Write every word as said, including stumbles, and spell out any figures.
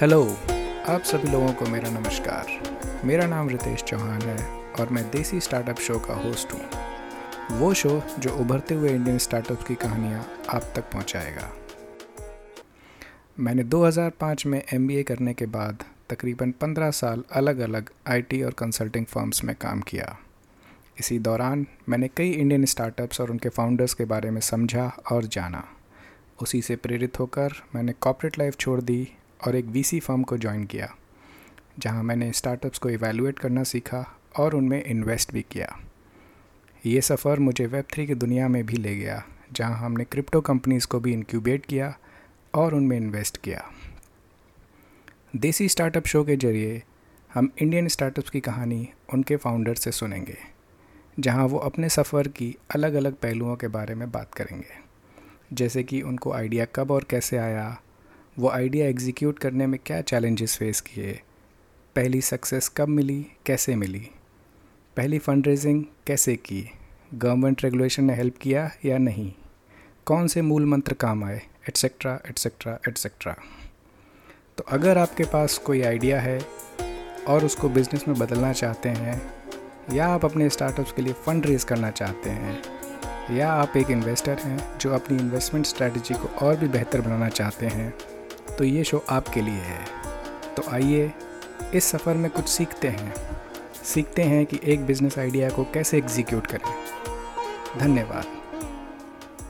Hello, आप सभी लोगों को मेरा नमस्कार। मेरा नाम रितेश चौहान है और मैं देसी स्टार्टअप शो का होस्ट हूँ, वो शो जो उभरते हुए इंडियन स्टार्टअप की कहानियाँ आप तक पहुँचाएगा। मैंने दो हज़ार पाँच में एमबीए करने के बाद तकरीबन पंद्रह साल अलग अलग आईटी और कंसल्टिंग फर्म्स में काम किया। इसी दौरान मैंने कई इंडियन स्टार्टअप्स और उनके फाउंडर्स के बारे में समझा और जाना। उसी से प्रेरित होकर मैंने कॉर्पोरेट लाइफ छोड़ दी और एक वीसी फर्म को ज्वाइन किया, जहां मैंने स्टार्टअप्स को इवैल्यूएट करना सीखा और उनमें इन्वेस्ट भी किया। ये सफ़र मुझे वेब थ्री की दुनिया में भी ले गया, जहां हमने क्रिप्टो कंपनीज़ को भी इनक्यूबेट किया और उनमें इन्वेस्ट किया। देसी स्टार्टअप शो के जरिए हम इंडियन स्टार्टअप्स की कहानी उनके फाउंडर से सुनेंगे, जहाँ वो अपने सफ़र की अलग अलग पहलुओं के बारे में बात करेंगे, जैसे कि उनको आइडिया कब और कैसे आया, वो आइडिया एग्जीक्यूट करने में क्या चैलेंजेस फेस किए, पहली सक्सेस कब मिली, कैसे मिली, पहली फंड रेजिंग कैसे की, गवर्नमेंट रेगुलेशन ने हेल्प किया या नहीं, कौन से मूल मंत्र काम आए, एट्सेट्रा एट्सेट्रा एट्सेट्रा। तो अगर आपके पास कोई आइडिया है और उसको बिजनेस में बदलना चाहते हैं, या आप अपने स्टार्टअप्स के लिए फ़ंड रेज करना चाहते हैं, या आप एक इन्वेस्टर हैं जो अपनी इन्वेस्टमेंट स्ट्रैटेजी को और भी बेहतर बनाना चाहते हैं, तो ये शो आपके लिए है। तो आइए इस सफ़र में कुछ सीखते हैं सीखते हैं कि एक बिज़नेस आइडिया को कैसे एग्जीक्यूट करें। धन्यवाद।